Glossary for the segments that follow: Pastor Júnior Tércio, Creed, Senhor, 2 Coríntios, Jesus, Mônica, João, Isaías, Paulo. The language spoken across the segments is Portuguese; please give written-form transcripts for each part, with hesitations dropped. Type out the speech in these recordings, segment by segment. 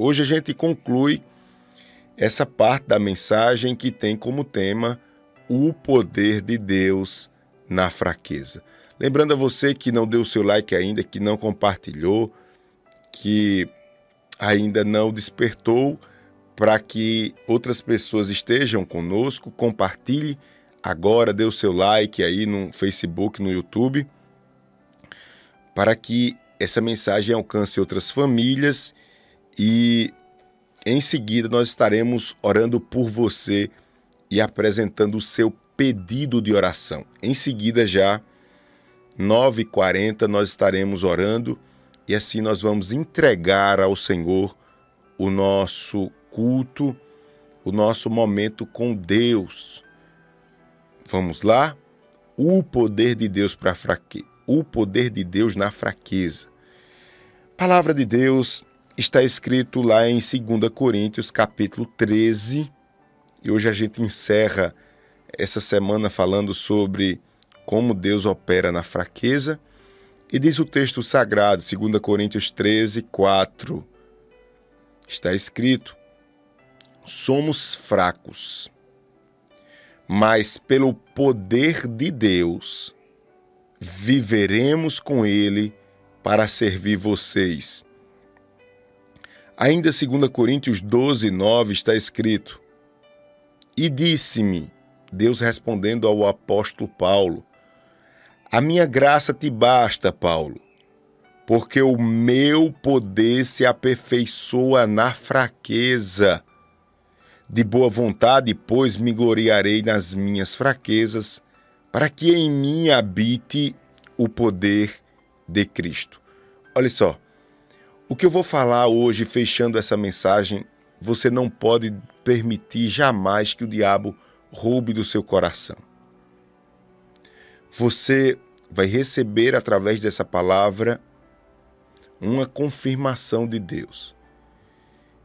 Hoje a gente conclui essa parte da mensagem que tem como tema o poder de Deus na fraqueza. Lembrando a você que não deu o seu like ainda, que não compartilhou, que ainda não despertou, para que outras pessoas estejam conosco, compartilhe agora, dê o seu like aí no Facebook, no YouTube, para que essa mensagem alcance outras famílias e em seguida nós estaremos orando por você e apresentando o seu pedido de oração. Em seguida já, 9h40, nós estaremos orando e assim nós vamos entregar ao Senhor o nosso culto, o nosso momento com Deus. Vamos lá? O poder de Deus para fraqueza. O poder de Deus na fraqueza. A palavra de Deus está escrito lá em 2 Coríntios, capítulo 13. E hoje a gente encerra essa semana falando sobre como Deus opera na fraqueza. E diz o texto sagrado, 2 Coríntios 13, 4. Está escrito: somos fracos, mas pelo poder de Deus viveremos com ele para servir vocês. Ainda 2 Coríntios 12, 9 está escrito: e disse-me, Deus respondendo ao apóstolo Paulo, a minha graça te basta, Paulo, porque o meu poder se aperfeiçoa na fraqueza. De boa vontade, pois, me gloriarei nas minhas fraquezas, para que em mim habite o poder de Cristo. Olha só, o que eu vou falar hoje, fechando essa mensagem, você não pode permitir jamais que o diabo roube do seu coração. Você vai receber, através dessa palavra, uma confirmação de Deus.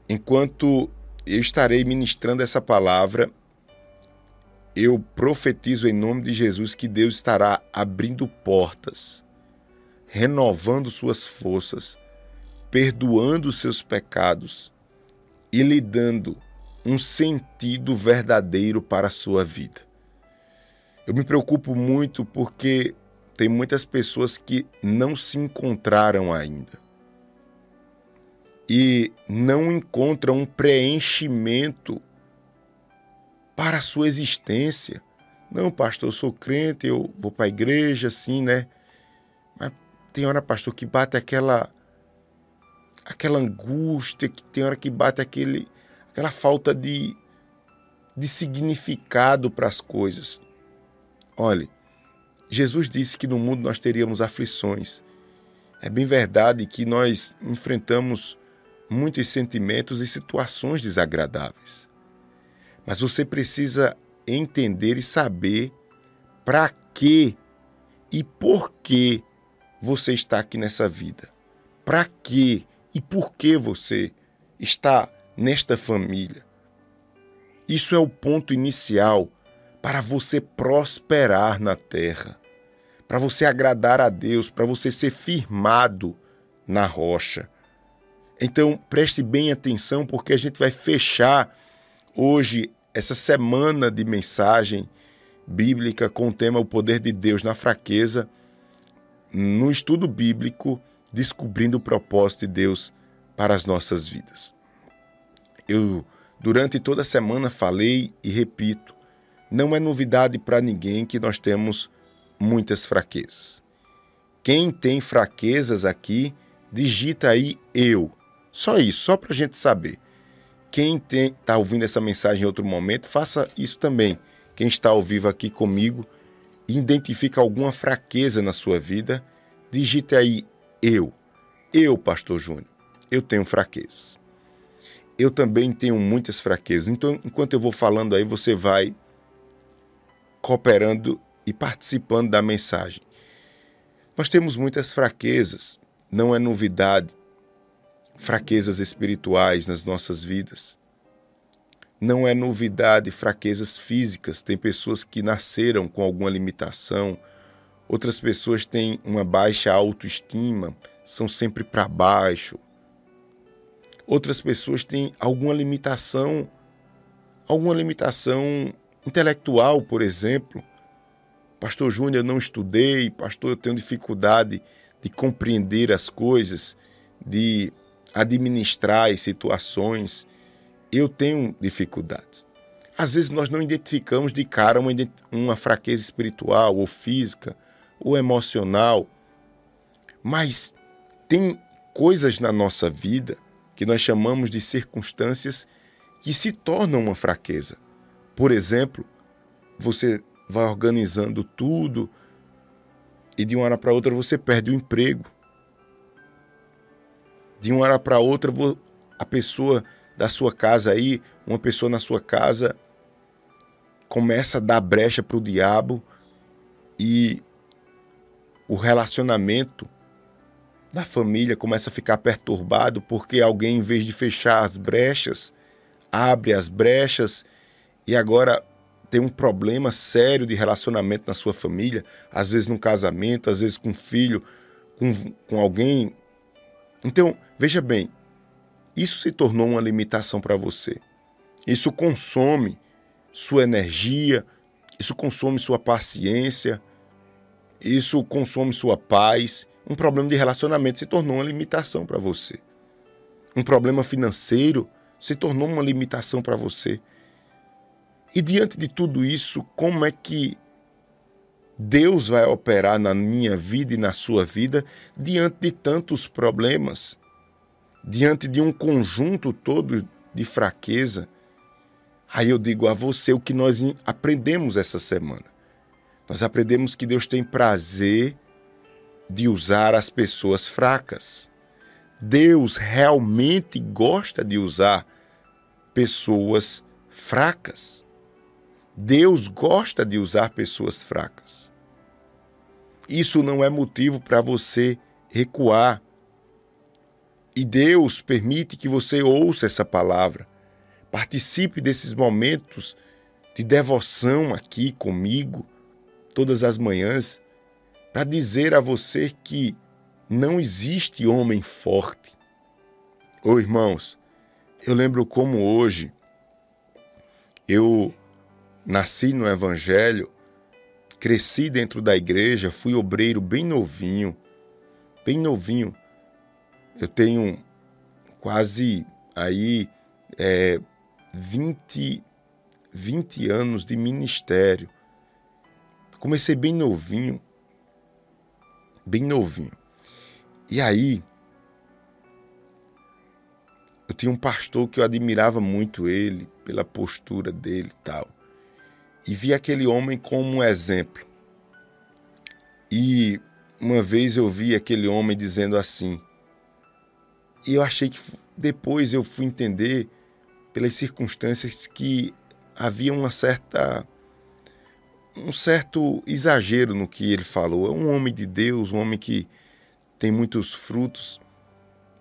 Enquanto eu estarei ministrando essa palavra, eu profetizo em nome de Jesus que Deus estará abrindo portas, renovando suas forças, perdoando seus pecados e lhe dando um sentido verdadeiro para a sua vida. Eu me preocupo muito porque tem muitas pessoas que não se encontraram ainda e não encontram um preenchimento para a sua existência. Não, pastor, eu sou crente, eu vou para a igreja, assim, né? Mas tem hora, pastor, que bate aquela angústia, que tem hora que bate aquela falta de significado para as coisas. Olha, Jesus disse que no mundo nós teríamos aflições. É bem verdade que nós enfrentamos muitos sentimentos e situações desagradáveis. Mas você precisa entender e saber para que e por que você está aqui nessa vida. Para que e por que você está nesta família. Isso é o ponto inicial para você prosperar na terra, para você agradar a Deus, para você ser firmado na rocha. Então, preste bem atenção, porque a gente vai fechar hoje, essa semana de mensagem bíblica com o tema O Poder de Deus na Fraqueza, no estudo bíblico, descobrindo o propósito de Deus para as nossas vidas. Eu, durante toda a semana, falei e repito, não é novidade para ninguém que nós temos muitas fraquezas. Quem tem fraquezas aqui, digita aí eu. Só isso, só para a gente saber. Quem está ouvindo essa mensagem em outro momento, faça isso também. Quem está ao vivo aqui comigo e identifica alguma fraqueza na sua vida, digite aí eu. Eu, pastor Júnior, eu tenho fraquezas. Eu também tenho muitas fraquezas. Então, enquanto eu vou falando aí, você vai cooperando e participando da mensagem. Nós temos muitas fraquezas, não é novidade. Fraquezas espirituais nas nossas vidas. Não é novidade fraquezas físicas. Tem pessoas que nasceram com alguma limitação, outras pessoas têm uma baixa autoestima, são sempre para baixo. Outras pessoas têm alguma limitação intelectual, por exemplo. Pastor Júnior, eu não estudei. Pastor, eu tenho dificuldade de compreender as coisas, de administrar as situações. Eu tenho dificuldades. Às vezes nós não identificamos de cara uma fraqueza espiritual ou física ou emocional, mas tem coisas na nossa vida que nós chamamos de circunstâncias que se tornam uma fraqueza. Por exemplo, você vai organizando tudo e de uma hora para outra você perde o emprego. De uma hora para outra a pessoa da sua casa aí, uma pessoa na sua casa começa a dar brecha para o diabo e o relacionamento da família começa a ficar perturbado porque alguém, em vez de fechar as brechas, abre as brechas e agora tem um problema sério de relacionamento na sua família, às vezes num casamento, às vezes com um filho, com alguém. Então, veja bem, isso se tornou uma limitação para você. Isso consome sua energia, isso consome sua paciência, isso consome sua paz. Um problema de relacionamento se tornou uma limitação para você. Um problema financeiro se tornou uma limitação para você. E diante de tudo isso, como é que Deus vai operar na minha vida e na sua vida diante de tantos problemas? Diante de um conjunto todo de fraqueza? Aí eu digo a você o que nós aprendemos essa semana. Nós aprendemos que Deus tem prazer de usar as pessoas fracas. Deus realmente gosta de usar pessoas fracas. Deus gosta de usar pessoas fracas. Isso não é motivo para você recuar. E Deus permite que você ouça essa palavra. Participe desses momentos de devoção aqui comigo, todas as manhãs, para dizer a você que não existe homem forte. Ô irmãos, eu lembro como hoje eu nasci no Evangelho, cresci dentro da igreja, fui obreiro bem novinho, bem novinho. Eu tenho quase aí 20 anos de ministério. Comecei bem novinho, bem novinho. E aí, eu tinha um pastor que eu admirava muito ele, pela postura dele e tal. E vi aquele homem como um exemplo. E uma vez eu vi aquele homem dizendo assim, e eu achei que depois eu fui entender, pelas circunstâncias, que havia um certo exagero no que ele falou. É um homem de Deus, um homem que tem muitos frutos.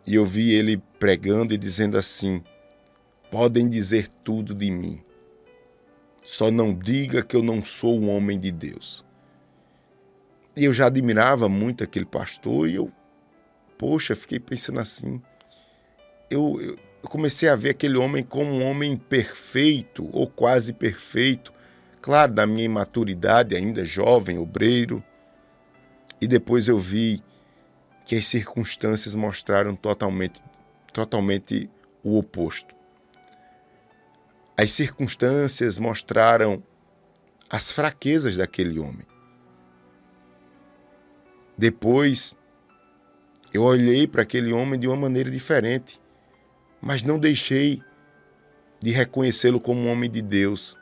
E eu vi ele pregando e dizendo assim, podem dizer tudo de mim, só não diga que eu não sou um homem de Deus. E eu já admirava muito aquele pastor e eu, poxa, fiquei pensando assim. Eu comecei a ver aquele homem como um homem perfeito ou quase perfeito. Claro, da minha imaturidade, ainda jovem, obreiro. E depois eu vi que as circunstâncias mostraram totalmente o oposto. As circunstâncias mostraram as fraquezas daquele homem. Depois eu olhei para aquele homem de uma maneira diferente, mas não deixei de reconhecê-lo como um homem de Deus.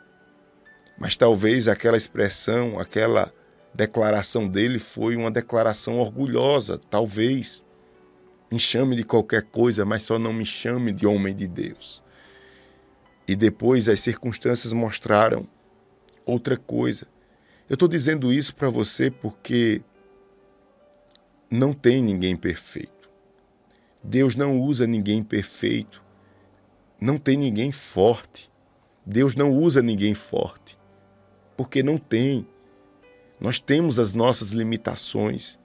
Mas talvez aquela expressão, aquela declaração dele foi uma declaração orgulhosa, talvez. Me chame de qualquer coisa, mas só não me chame de homem de Deus. E depois as circunstâncias mostraram outra coisa. Eu estou dizendo isso para você porque não tem ninguém perfeito. Deus não usa ninguém perfeito. Não tem ninguém forte. Deus não usa ninguém forte. Porque não tem. Nós temos as nossas limitações.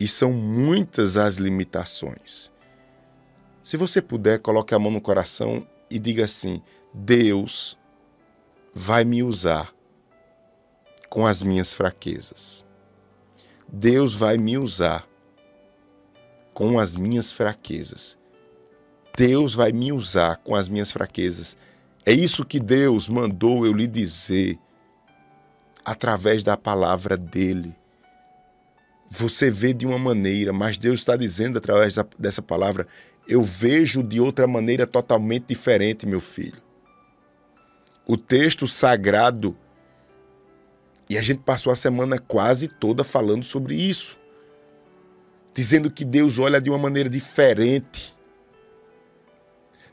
E são muitas as limitações. Se você puder, coloque a mão no coração e diga assim: Deus vai me usar com as minhas fraquezas. Deus vai me usar com as minhas fraquezas. Deus vai me usar com as minhas fraquezas. É isso que Deus mandou eu lhe dizer através da palavra dele. Você vê de uma maneira, mas Deus está dizendo através dessa palavra: eu vejo de outra maneira totalmente diferente, meu filho. O texto sagrado, e a gente passou a semana quase toda falando sobre isso, dizendo que Deus olha de uma maneira diferente.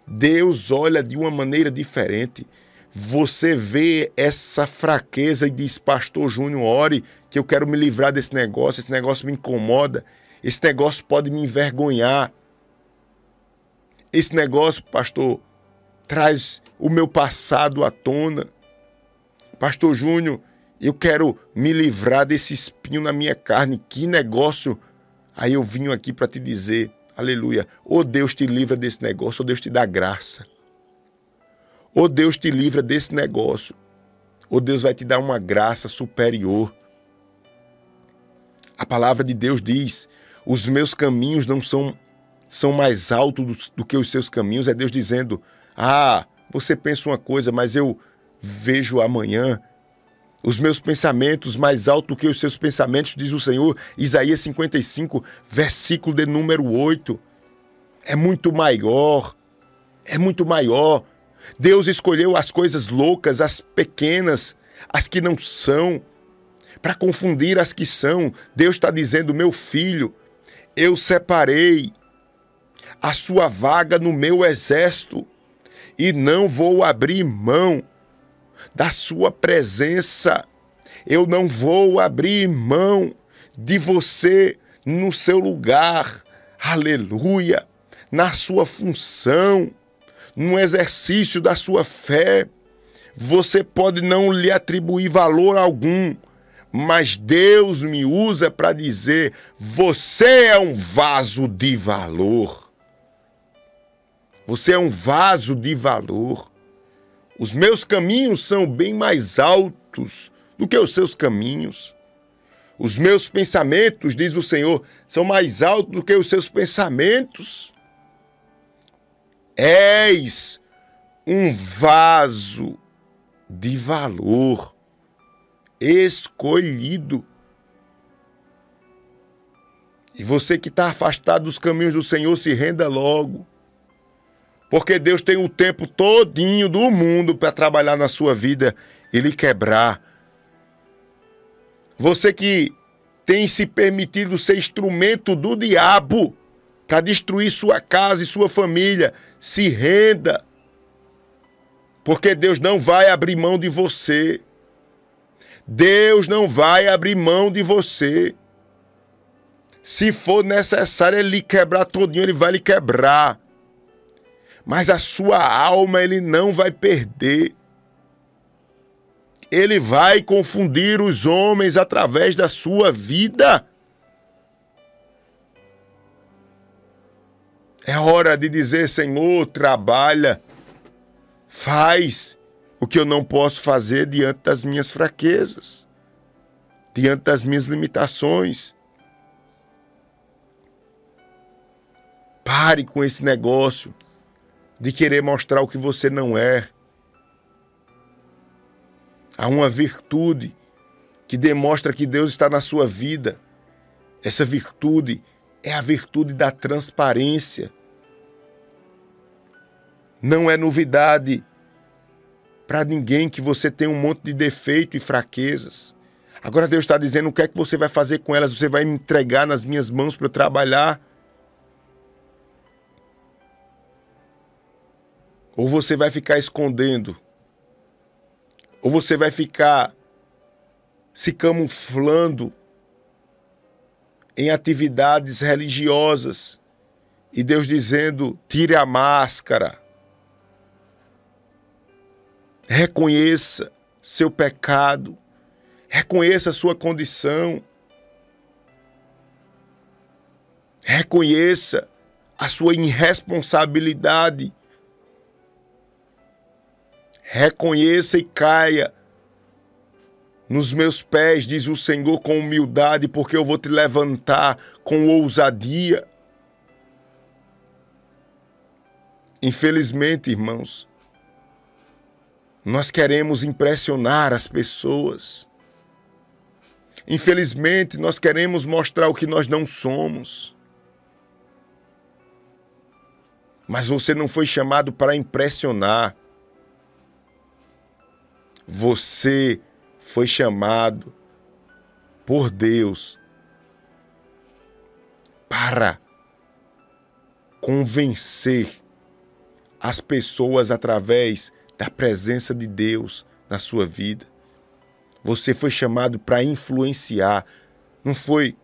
Deus olha de uma maneira diferente. Você vê essa fraqueza e diz: Pastor Júnior, ore, que eu quero me livrar desse negócio, esse negócio me incomoda, esse negócio pode me envergonhar. Esse negócio, pastor, traz o meu passado à tona. Pastor Júnior, eu quero me livrar desse espinho na minha carne, que negócio. Aí eu vim aqui para te dizer, aleluia, ou Deus te livra desse negócio, ou Deus te dá graça. Ou Deus te livra desse negócio, ou Deus vai te dar uma graça superior. A palavra de Deus diz: os meus caminhos não são mais altos do que os seus caminhos. É Deus dizendo: ah, você pensa uma coisa, mas eu vejo amanhã. Os meus pensamentos mais altos do que os seus pensamentos, diz o Senhor. Isaías 55, versículo de número 8. É muito maior, é muito maior. Deus escolheu as coisas loucas, as pequenas, as que não são, para confundir as que são. Deus está dizendo: meu filho, eu separei a sua vaga no meu exército e não vou abrir mão da sua presença. Eu não vou abrir mão de você no seu lugar, aleluia, na sua função, no exercício da sua fé. Você pode não lhe atribuir valor algum, mas Deus me usa para dizer: você é um vaso de valor. Você é um vaso de valor. Os meus caminhos são bem mais altos do que os seus caminhos. Os meus pensamentos, diz o Senhor, são mais altos do que os seus pensamentos. És um vaso de valor, escolhido. E você que está afastado dos caminhos do Senhor, se renda logo. Porque Deus tem o tempo todinho do mundo para trabalhar na sua vida e lhe quebrar. Você que tem se permitido ser instrumento do diabo para destruir sua casa e sua família, se renda. Porque Deus não vai abrir mão de você. Deus não vai abrir mão de você. Se for necessário ele lhe quebrar todinho, ele vai lhe quebrar. Mas a sua alma ele não vai perder. Ele vai confundir os homens através da sua vida. É hora de dizer: Senhor, trabalha, faz o que eu não posso fazer diante das minhas fraquezas, diante das minhas limitações. Pare com esse negócio de querer mostrar o que você não é. Há uma virtude que demonstra que Deus está na sua vida. Essa virtude é a virtude da transparência. Não é novidade para ninguém que você tem um monte de defeito e fraquezas. Agora Deus está dizendo: o que é que você vai fazer com elas? Você vai me entregar nas minhas mãos para eu trabalhar? Ou você vai ficar escondendo? Ou você vai ficar se camuflando em atividades religiosas? E Deus dizendo: tire a máscara. Reconheça seu pecado. Reconheça sua condição. Reconheça a sua irresponsabilidade. Reconheça e caia nos meus pés, diz o Senhor, com humildade, porque eu vou te levantar com ousadia. Infelizmente, irmãos, nós queremos impressionar as pessoas. Infelizmente, nós queremos mostrar o que nós não somos. Mas você não foi chamado para impressionar. Você foi chamado por Deus para convencer as pessoas através da presença de Deus na sua vida. Você foi chamado para influenciar, não foi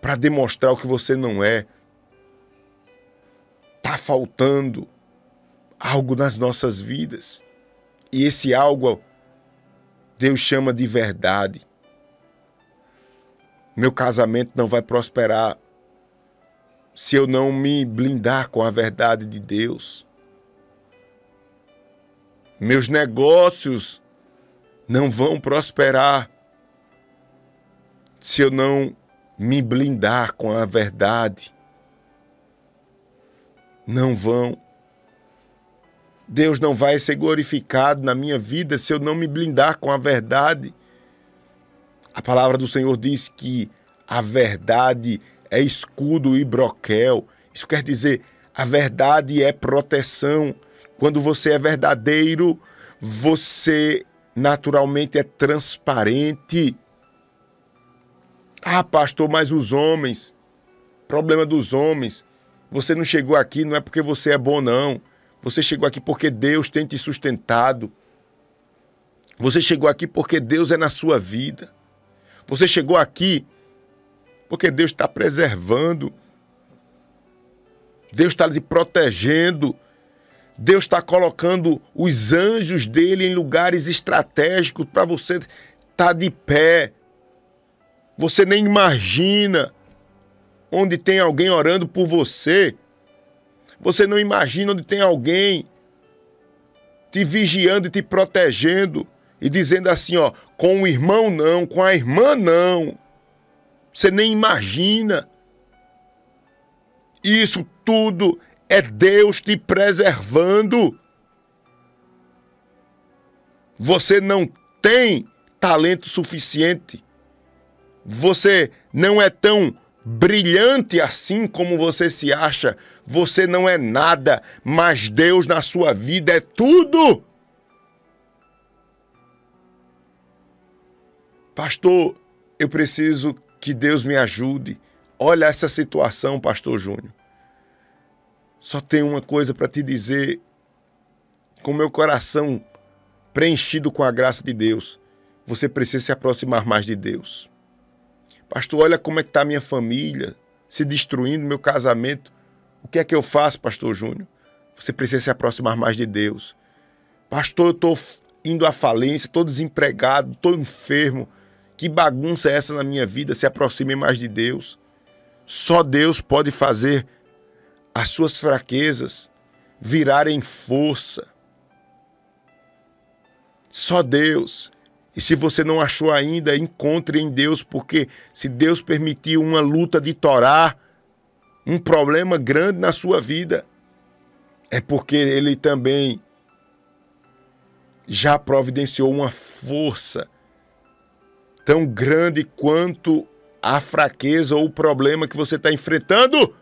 para demonstrar o que você não é. Está faltando algo nas nossas vidas. E esse algo Deus chama de verdade. Meu casamento não vai prosperar se eu não me blindar com a verdade de Deus. Meus negócios não vão prosperar se eu não me blindar com a verdade. Não vão. Deus não vai ser glorificado na minha vida se eu não me blindar com a verdade. A palavra do Senhor diz que a verdade é escudo e broquel. Isso quer dizer, a verdade é proteção. Quando você é verdadeiro, você naturalmente é transparente. Ah, pastor, mas os homens, problema dos homens. Você não chegou aqui, não é porque você é bom, não. Você chegou aqui porque Deus tem te sustentado. Você chegou aqui porque Deus é na sua vida. Você chegou aqui porque Deus está preservando, Deus está te protegendo, Deus está colocando os anjos dele em lugares estratégicos para você estar de pé. Você nem imagina onde tem alguém orando por você. Você não imagina onde tem alguém te vigiando e te protegendo e dizendo assim, ó, com o irmão não, com a irmã não. Você nem imagina. Isso tudo é Deus te preservando. Você não tem talento suficiente. Você não é tão brilhante assim como você se acha. Você não é nada, mas Deus na sua vida é tudo. Pastor, eu preciso que Deus me ajude. Olha essa situação, pastor Júnior. Só tenho uma coisa para te dizer, com meu coração preenchido com a graça de Deus. Você precisa se aproximar mais de Deus. Pastor, olha como é que está a minha família, se destruindo, meu casamento. O que é que eu faço, pastor Júnior? Você precisa se aproximar mais de Deus. Pastor, eu estou indo à falência, estou desempregado, estou enfermo. Que bagunça é essa na minha vida? Se aproxime mais de Deus. Só Deus pode fazer as suas fraquezas virarem força. Só Deus. E se você não achou ainda, encontre em Deus, porque se Deus permitir uma luta de Torá, um problema grande na sua vida, é porque Ele também já providenciou uma força tão grande quanto a fraqueza ou o problema que você está enfrentando.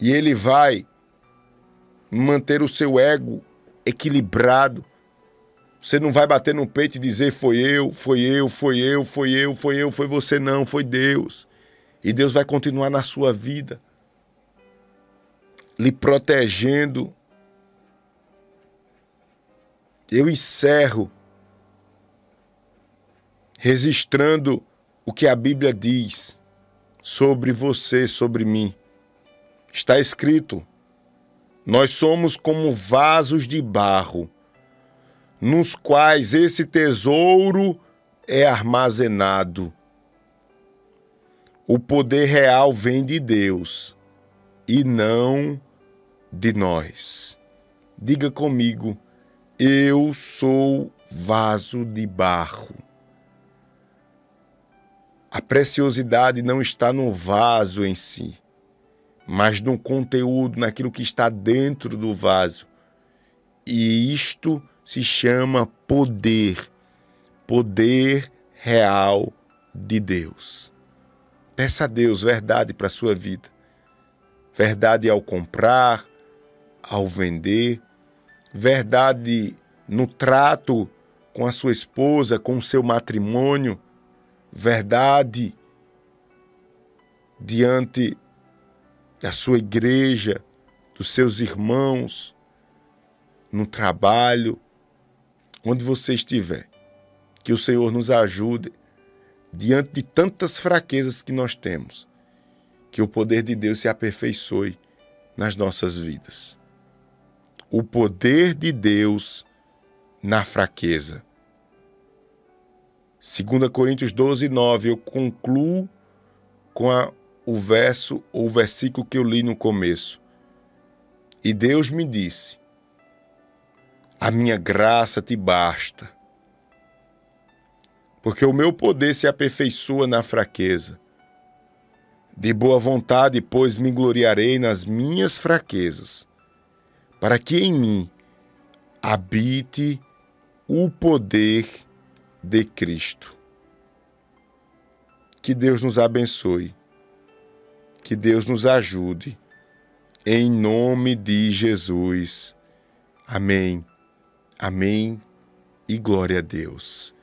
E Ele vai manter o seu ego equilibrado. Você não vai bater no peito e dizer foi eu, foi você não, foi Deus. E Deus vai continuar na sua vida, lhe protegendo. Eu encerro registrando o que a Bíblia diz sobre você, sobre mim. Está escrito, nós somos como vasos de barro, nos quais esse tesouro é armazenado. O poder real vem de Deus e não de nós. Diga comigo, eu sou vaso de barro. A preciosidade não está no vaso em si, mas no conteúdo, naquilo que está dentro do vaso. E isto se chama poder, poder real de Deus. Peça a Deus verdade para a sua vida. Verdade ao comprar, ao vender, verdade no trato com a sua esposa, com o seu matrimônio, verdade diante da sua igreja, dos seus irmãos, no trabalho, onde você estiver. Que o Senhor nos ajude diante de tantas fraquezas que nós temos, que o poder de Deus se aperfeiçoe nas nossas vidas. O poder de Deus na fraqueza. 2 Coríntios 12, 9, eu concluo com o versículo que eu li no começo. E Deus me disse, a minha graça te basta, porque o meu poder se aperfeiçoa na fraqueza. De boa vontade, pois, me gloriarei nas minhas fraquezas, para que em mim habite o poder de Cristo. Que Deus nos abençoe, que Deus nos ajude, em nome de Jesus. Amém, amém e glória a Deus.